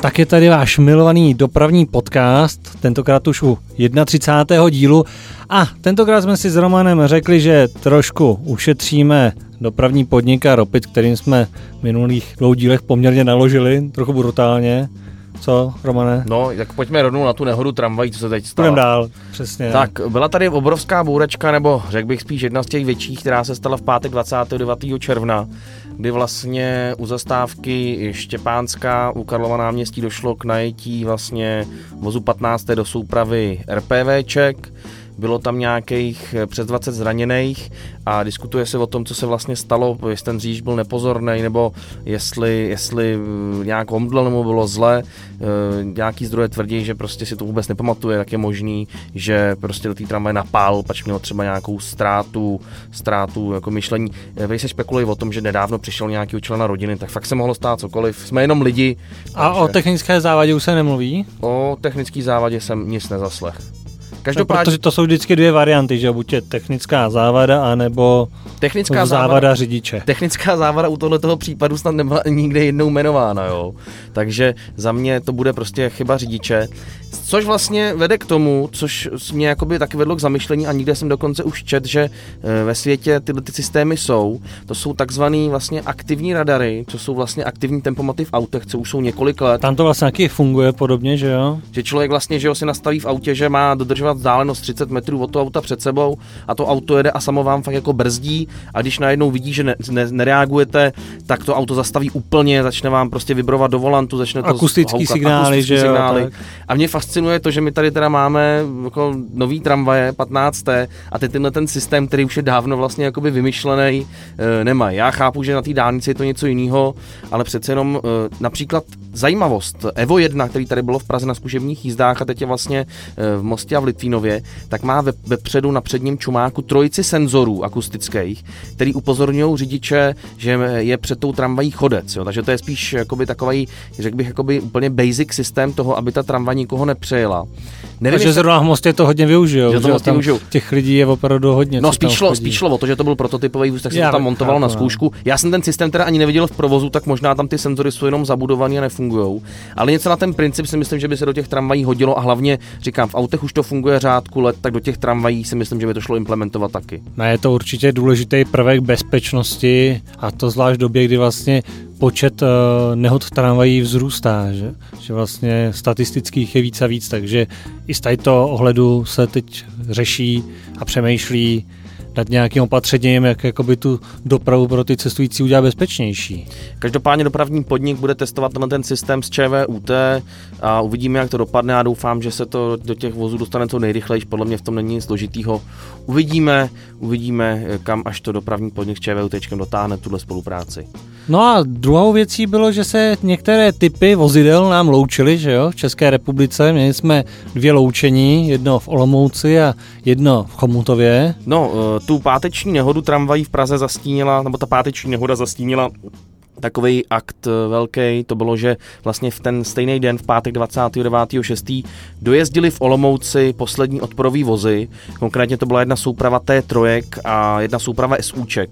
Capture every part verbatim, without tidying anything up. Tak je tady váš milovaný dopravní podcast, tentokrát už u třicátého prvního dílu. A tentokrát jsme si s Romanem řekli, že trošku ušetříme dopravní podnik a ropit, kterým jsme v minulých dvou dílech poměrně naložili, trochu brutálně. Co, Romane? No, tak pojďme rovnou na tu nehodu tramvají, co se teď stalo. Půjdeme dál, přesně. Tak, byla tady obrovská bouračka, nebo řekl bych spíš jedna z těch větších, která se stala v pátek dvacátého devátého června, kdy vlastně u zastávky Štěpánská u Karlova náměstí došlo k najetí vlastně vozu patnáct do soupravy RPVček. Bylo tam nějakých přes dvacet zraněných a diskutuje se o tom, co se vlastně stalo, jestli ten řidič byl nepozorný, nebo jestli, jestli nějak omdlel, nebo bylo zle. Nějaký zdroje tvrdí, že prostě si to vůbec nepamatuje, tak je možný, že prostě do té tramvaje napál, pač měl třeba nějakou ztrátu, ztrátu jako myšlení. Vy se špekulují o tom, že nedávno přišel nějaký člena rodiny, tak fakt se mohlo stát cokoliv. Jsme jenom lidi. A takže... o technické závadě už se nemluví? O technické závadě jsem nic nezaslech. Každopádně... Protože to jsou vždycky dvě varianty, že buď je technická závada, anebo technická závada, závada řidiče. Technická závada u tohoto případu snad nebyla nikde jednou jmenována, jo. Takže za mě to bude prostě chyba řidiče, což vlastně vede k tomu, což mě jakoby taky vedlo k zamyšlení a nikde jsem dokonce už čet, že ve světě tyhle ty systémy jsou, to jsou takzvaný vlastně aktivní radary, co jsou vlastně aktivní tempomaty v autech, co už jsou několik let. Tam to vlastně taky funguje podobně, že jo? Že člověk vlastně, že jo, si nastaví v autě, že má dodržovat vzdálenost třicet metrů od toho auta před sebou a to auto jede a samo vám fakt jako brzdí a když najednou vidí, že ne, ne, nereagujete, tak to auto zastaví úplně, začne vám prostě vibrovat do volantu, začne to akustický houkat, signály, akustický že signály. Jo, a mě fascinuje to, že my tady teda máme jako nový tramvaje patnáct a ty tenhle ten systém, který už je dávno vlastně jakoby vymyšlený, e, nemají. Já chápu, že na té dálnici je to něco jiného, ale přece jenom e, například zajímavost Evo jedna, který tady bylo v Praze na zkušebních jízdách a teď je vlastně e, v Mostě a v Litvínově, tak má ve, ve předu na předním čumáku trojici senzorů akustických, který upozorňují řidiče, že je před tou tramvají chodec. Jo. Takže to je spíš jakoby takový, řekl bych, jakoby úplně basic systém toho, aby ta tramvaj nikoho nepřejela. Nevím, takže zrovna v Mostě to hodně využijou. Že že tam těch lidí je opravdu hodně. No spíš šlo, spíš šlo o to, že to byl prototypový vůz, tak se to tam montovalo na zkoušku. Já jsem ten systém teda ani neviděl v provozu, tak možná tam ty senzory jsou jenom zabudovaný a nefungujou. Ale něco na ten princip si myslím, že by se do těch tramvají hodilo a hlavně říkám, v autech už to funguje řádku let, tak do těch tramvají si myslím, že by to šlo implementovat taky. No je to určitě důležitý prvek bezpečnosti a to zvlášť v době, kdy vlastně počet uh, nehod tramvají vzrůstá, že? Že vlastně statistických je víc a víc, takže i z tadyto ohledu se teď řeší a přemýšlí nad nějakým opatřením, jak jakoby tu dopravu pro ty cestující udělat bezpečnější. Každopádně dopravní podnik bude testovat tenhle ten systém s ČVUT a uvidíme, jak to dopadne a doufám, že se to do těch vozů dostane co nejrychleji, podle mě v tom není nic složitýho. Uvidíme, uvidíme, kam až to dopravní podnik s ČVUTčkem dotáhne tuhle spolupráci. No a druhou věcí bylo, že se některé typy vozidel nám loučily, že jo, v České republice. Měli jsme dvě loučení, jedno v Olomouci a jedno v Chomutově. No, tu páteční nehodu tramvají v Praze zastínila, nebo ta páteční nehoda zastínila takový akt velký, to bylo, že vlastně v ten stejný den, v pátek dvacátého devátého šestého dojezdili v Olomouci poslední odporový vozy, konkrétně to byla jedna souprava T tři a jedna souprava SUček.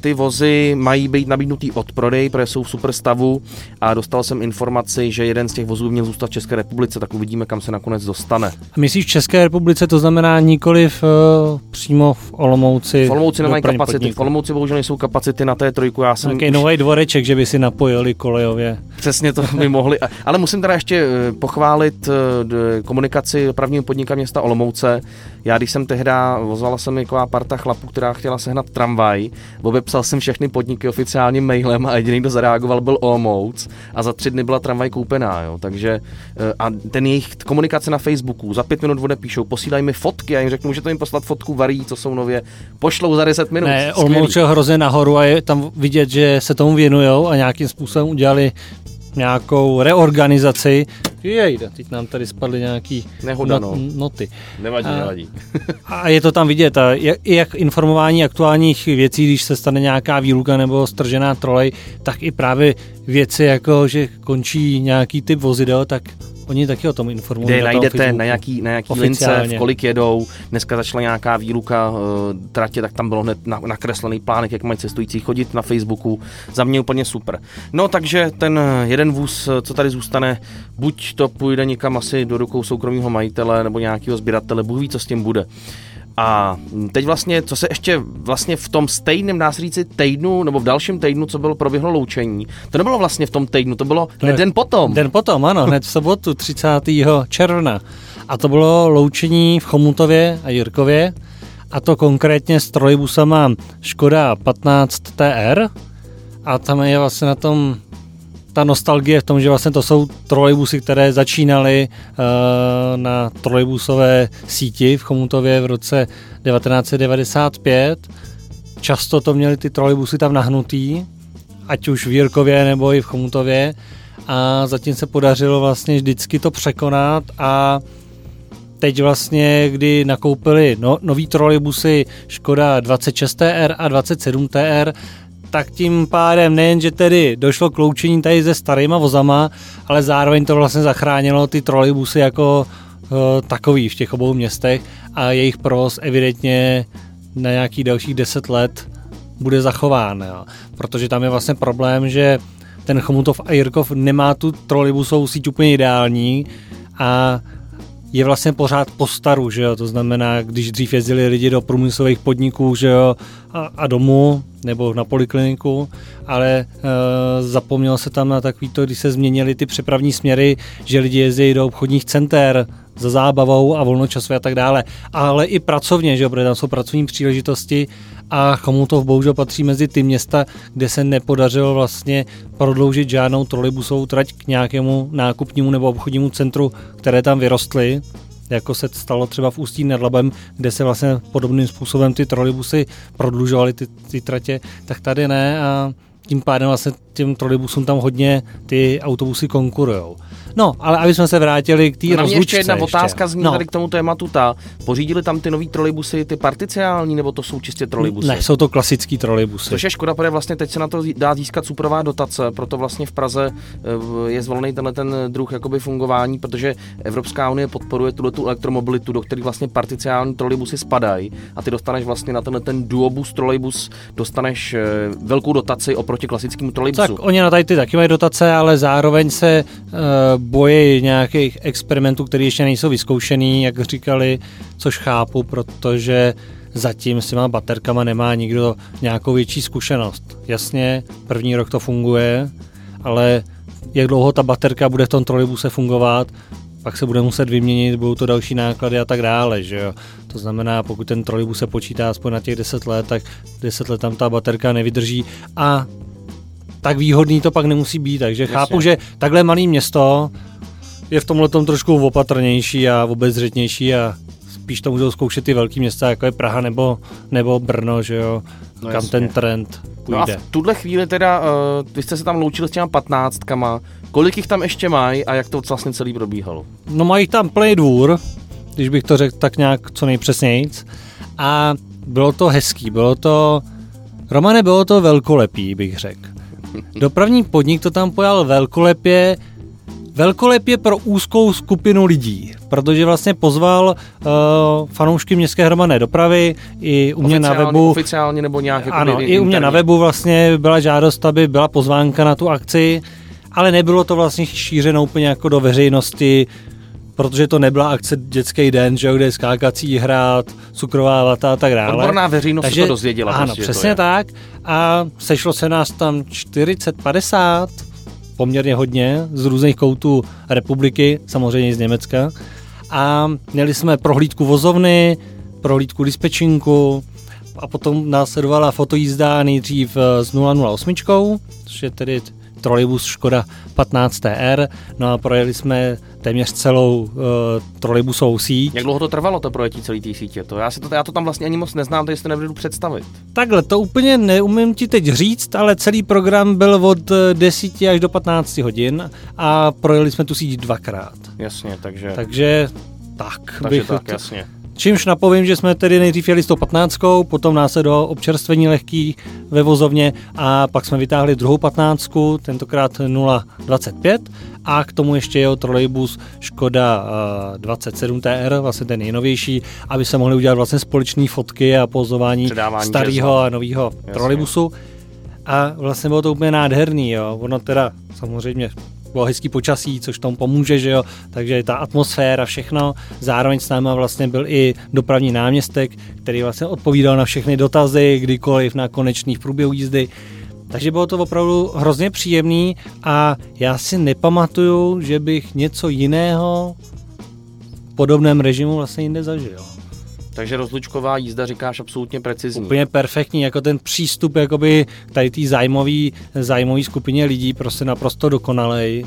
Ty vozy mají být nabídnutý od prodej, protože jsou v super stavu a dostal jsem informaci, že jeden z těch vozů by měl zůstat v České republice, tak uvidíme, kam se nakonec dostane. A myslíš v České republice, to znamená nikoliv uh, přímo v Olomouci? V Olomouci nemají kapacity, podniku. V Olomouci bohužel nejsou kapacity na té trojku. Já jsem Taký už... nový dvoreček, že by si napojili kolejově. Přesně to by mohli, ale musím teda ještě pochválit komunikaci dopravního podniku města Olomouce. Já když jsem tehda, ozvala se mi taková parta chlapů, která chtěla sehnat tramvaj. Obepsal jsem všechny podniky oficiálním mailem a jediný, kdo zareagoval, byl Olomouc a za tři dny byla tramvaj koupená, jo, takže a ten jejich komunikace na Facebooku, za pět minut odepíšou, posílají mi fotky, já jim řeknu, můžete jim poslat fotku varí, co jsou nově, pošlou za deset minut. Ne, Olomouc je hrozně nahoru a je tam vidět, že se tomu věnujou a nějakým způsobem udělali nějakou reorganizaci. Jejda, teď nám tady spadly nějaký Nehoda, not, no. noty. Nevadí, a, nevadí. A je to tam vidět. A jak, jak informování aktuálních věcí, když se stane nějaká výluka nebo stržená trolej, tak i právě věci, jako že končí nějaký typ vozidel, tak Oni taky o tom informují. Kde najdete, na jaký, na jaký lince, v kolik jedou. Dneska začala nějaká výluka uh, tratě, tak tam bylo hned na, nakreslený plánek, jak mají cestující chodit na Facebooku. Za mě úplně super. No takže ten jeden vůz, co tady zůstane, buď to půjde někam asi do rukou soukromého majitele nebo nějakého sběratele, Bůh ví, co s tím bude. A teď vlastně, co se ještě vlastně v tom stejném, dá se říci, týdnu, nebo v dalším týdnu, co bylo, proběhlo loučení. To nebylo vlastně v tom týdnu, to bylo to den potom. Den potom, ano, hned v sobotu třicátého června. A to bylo loučení v Chomutově a Jirkově, a to konkrétně s trolejbusama Škoda patnáct T R. A tam je vlastně na tom ta nostalgie v tom, že vlastně to jsou trolejbusy, které začínaly uh, na trolejbusové síti v Chomutově v roce devatenáct devadesát pět. Často to měly ty trolejbusy tam nahnutý, ať už v Jirkově nebo i v Chomutově. A zatím se podařilo vlastně vždycky to překonat a teď vlastně, kdy nakoupili no, nový trolejbusy Škoda dvacet šest T R a dvacet sedm T R, tak tím pádem nejen, že tedy došlo k loučení tady se starýma vozama, ale zároveň to vlastně zachránilo ty trolejbusy jako e, takový v těch obou městech a jejich provoz evidentně na nějakých dalších deset let bude zachován. Jo. Protože tam je vlastně problém, že ten Chomutov a Jirkov nemá tu trolejbusovou síť úplně ideální a je vlastně pořád po staru, že jo? To znamená, když dřív jezdili lidi do průmyslových podniků, že jo? A, a domů, nebo na polikliniku, ale e, zapomnělo se tam na takovýto, když se změnily ty přepravní směry, že lidi jezdí do obchodních center za zábavou a volnočasově a tak dále. Ale i pracovně, že jo? Protože tam jsou pracovní příležitosti a Chomutov bohužel patří mezi ty města, kde se nepodařilo vlastně prodloužit žádnou trolejbusovou trať k nějakému nákupnímu nebo obchodnímu centru, které tam vyrostly, jako se stalo třeba v Ústí nad Labem, kde se vlastně podobným způsobem ty trolejbusy prodlužovaly ty, ty tratě, tak tady ne a tím pádem vlastně těm trolejbusům tam hodně ty autobusy konkurujou. No, ale aby jsme se vrátili k té rozlučce. Na mě ještě jedna ještě. otázka zní no. tady k tomu tématu ta. Pořídili tam ty nový trolejbusy, ty particiální, nebo to jsou čistě trolejbusy? Ne, jsou to klasický trolejbusy. Což je škoda, protože vlastně teď se na to dá získat superová dotace, proto vlastně v Praze je zvolený tenhle ten druh jakoby fungování, protože Evropská unie podporuje tu elektromobilitu, do kterých vlastně particiální trolejbusy spadají a ty dostaneš vlastně na tenhle ten duobus trolejbus, dostaneš velkou dotaci oproti klasickému trolejbusu. Tak oni na tady ty taky mají dotace, ale zároveň se uh, boje nějakých experimentů, které ještě nejsou vyzkoušený, jak říkali, což chápu, protože zatím s těma baterkama nemá nikdo nějakou větší zkušenost. Jasně, první rok to funguje, ale jak dlouho ta baterka bude v tom trolejbuse fungovat, pak se bude muset vyměnit, budou to další náklady a tak dále, že jo. To znamená, pokud ten trolejbus se počítá aspoň na těch deset let, tak deset let tam ta baterka nevydrží a tak výhodný to pak nemusí být, takže Jasně. chápu, že takhle malé město je v tomhletom trošku opatrnější a obezřetnější a spíš to můžou zkoušet ty velké města, jako je Praha nebo, nebo Brno, že jo, no kam jasně. ten trend půjde. No a v tuhle chvíli teda, uh, vy jste se tam loučili s těma patnáctkama, kolik jich tam ještě mají a jak to vlastně celý probíhalo? No mají tam plný dvůr, když bych to řekl tak nějak co nejpřesnějc a bylo to hezký, bylo to, Romane, bylo to velkolepý, bych řekl. Dopravní podnik to tam pojal velkolepě, velkolepě pro úzkou skupinu lidí, protože vlastně pozval uh, fanoušky městské hromadné dopravy i u mě oficiálně, na webu. Oficiálně nebo nějak jako ano, i u mě interní. Na webu vlastně byla žádost, aby byla pozvánka na tu akci, ale nebylo to vlastně šířeno úplně jako do veřejnosti, protože to nebyla akce Dětský den, že jo, kde je skákací hra, cukrová vata a tak dále. Odborná veřejnost takže, to dozvěděla. Ano, prostě, přesně tak. A sešlo se nás tam čtyřicet padesát, poměrně hodně, z různých koutů republiky, samozřejmě z Německa. A měli jsme prohlídku vozovny, prohlídku dispečinku a potom následovala fotojízda nejdřív s nula nula osm, což je tedy trolejbus Škoda patnáct T R, no a projeli jsme téměř celou uh, trolejbusovou síť. Jak dlouho to trvalo, to projetí celý té sítě? To já, si to, já to tam vlastně ani moc neznám, takže si to nebudu představit. Takhle, to úplně neumím ti teď říct, ale celý program byl od deseti až do patnácti hodin a projeli jsme tu síť dvakrát. Jasně, takže... Takže tak. Takže bych tak, jasně. Čímž napovím, že jsme tedy nejdřív jeli s tou patnáctkou, potom následovalo občerstvení lehký ve vozovně a pak jsme vytáhli druhou patnáctku, tentokrát nula dvacet pět a k tomu ještě jeho trolejbus Škoda dvacet sedm T R, vlastně ten nejnovější, aby se mohli udělat vlastně společné fotky a pozování starého a nového trolejbusu. A vlastně bylo to úplně nádherný, jo. Ono teda samozřejmě bylo hezký počasí, což tomu pomůže, že jo, takže ta atmosféra, všechno. Zároveň s náma vlastně byl i dopravní náměstek, který vlastně odpovídal na všechny dotazy, kdykoliv na konečných průběhu jízdy. Takže bylo to opravdu hrozně příjemný a já si nepamatuju, že bych něco jiného v podobném režimu vlastně jinde zažil. Takže rozlučková jízda, říkáš, absolutně precizní. Úplně perfektní, jako ten přístup jakoby k tady té zájmový, zájmový skupině lidí, prostě naprosto dokonalej.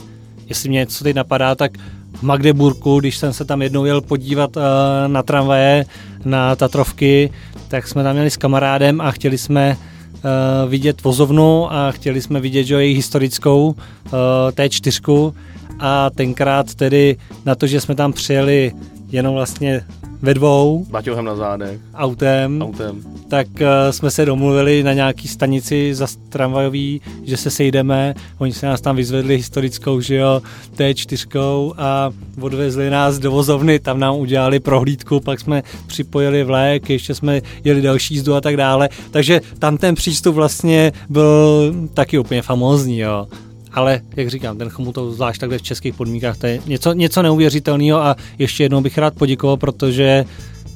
Jestli mě něco teď napadá, tak v Magdeburku, když jsem se tam jednou jel podívat uh, na tramvaje, na Tatrovky, tak jsme tam měli s kamarádem a chtěli jsme uh, vidět vozovnu a chtěli jsme vidět, že jejich historickou uh, T čtyři a tenkrát tedy na to, že jsme tam přijeli jenom vlastně ve dvou. Baťohem na zádech. Autem. Autem. Tak uh, jsme se domluvili na nějaký stanici za tramvajový, že se sejdeme. Oni se nás tam vyzvedli historickou, že jo, T čtyři a odvezli nás do vozovny, tam nám udělali prohlídku, pak jsme připojili vlek, ještě jsme jeli další jízdu a tak dále. Takže tam ten přístup vlastně byl taky úplně famózní, jo. Ale, jak říkám, ten Chomutov, zvlášť takhle v českých podmínkách, to je něco, něco neuvěřitelného a ještě jednou bych rád poděkoval, protože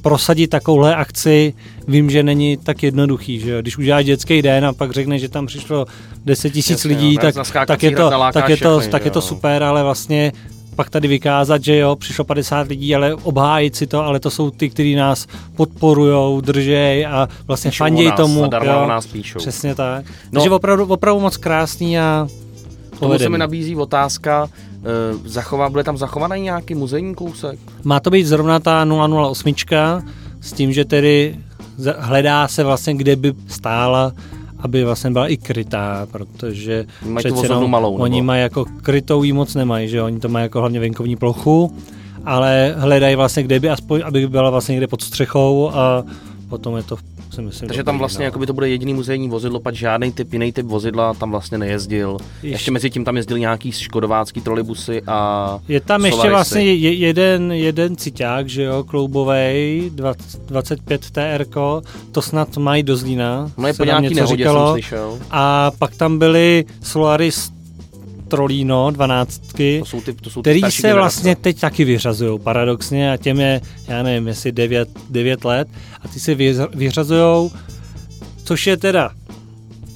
prosadit takovouhle akci vím, že není tak jednoduchý, že jo? Když uděláš dětský den a pak řekne, že tam přišlo deset tisíc lidí, jo, tak, tak, je to, tak, je to, všechny, tak je to super, ale vlastně pak tady vykázat, že jo, přišlo padesát lidí, ale obhájit si to, ale to jsou ty, kteří nás podporujou, držej a vlastně píšou fanděj nás, tomu. Jo? Nás píšou. Přesně tak. No. Takže opravdu, opravdu moc krásný a k tomu se mi nabízí otázka, e, zachová, bude tam zachovaný nějaký muzejní kousek? Má to být zrovna ta nula nula osm, s tím, že tedy hledá se vlastně, kde by stála, aby vlastně byla i krytá, protože přeci jenom oni mají jako krytou jí moc nemají, že oni to mají jako hlavně venkovní plochu, ale hledají vlastně, kde by aspoň, aby byla vlastně někde pod střechou a potom je to myslím, takže tam vlastně jakoby to bude jediný muzejní vozidlo, pak žádný typ, jiný typ vozidla tam vlastně nejezdil. Ještě, ještě mezi tím tam jezdil nějaký škodovácký trolejbusy a je tam Solarisy. Ještě vlastně jeden, jeden ciťák, že jo, kloubovej, dvacet pět T R ko, to snad mají do Zlína. No je po nějaký nehodě jsem slyšel. A pak tam byly Solaris Trolíno, dvanáctky, to jsou ty, to jsou který se generace. Vlastně teď taky vyřazují paradoxně a těm je, já nevím, jestli devět let a ty se vyřazují, což je teda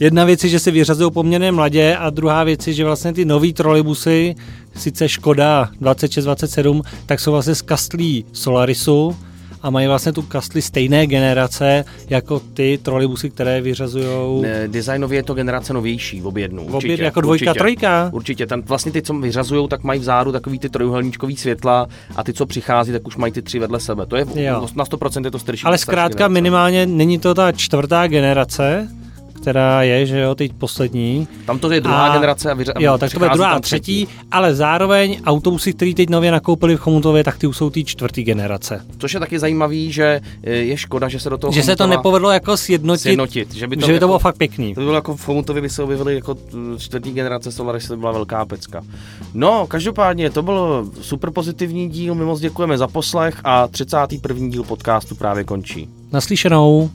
jedna věc, že se vyřazují poměrně mladě a druhá věc, že vlastně ty nový trolejbusy, sice Škoda dvacet šest dvacet sedm, tak jsou vlastně z kastlí Solarisu a mají vlastně tu kastli stejné generace jako ty trolejbusy, které vyřazujou. Ne, designově je to generace novější, objednou. Objednou, jako dvojka, určitě, trojka. Určitě, tam vlastně ty, co vyřazujou, tak mají vzáru takový ty trojuhelníčkový světla a ty, co přichází, tak už mají ty tři vedle sebe. To je jo. Na sto procent je to starší. Ale zkrátka generace. Minimálně není to ta čtvrtá generace, která je, že jo, teď poslední. Tam to je druhá a, generace a vyřazujou. Jo, tak to bude druhá a třetí, třetí, ale zároveň autobusy, které teď nově nakoupili v Chomutově, tak ty už jsou ty čtvrtý generace. Což je taky zajímavý, že je škoda, že se do toho Že Chomutova se to nepovedlo jako sjednotit, sjednotit že by to, že by jako, to bylo fakt pěkný. To by bylo jako v Chomutově, by se objevily jako čtvrtý generace Solaris, to byla velká pecka. No, každopádně to byl super pozitivní díl, my moc děkujeme za poslech a třicátý první díl podcastu právě končí. Naslyšenou.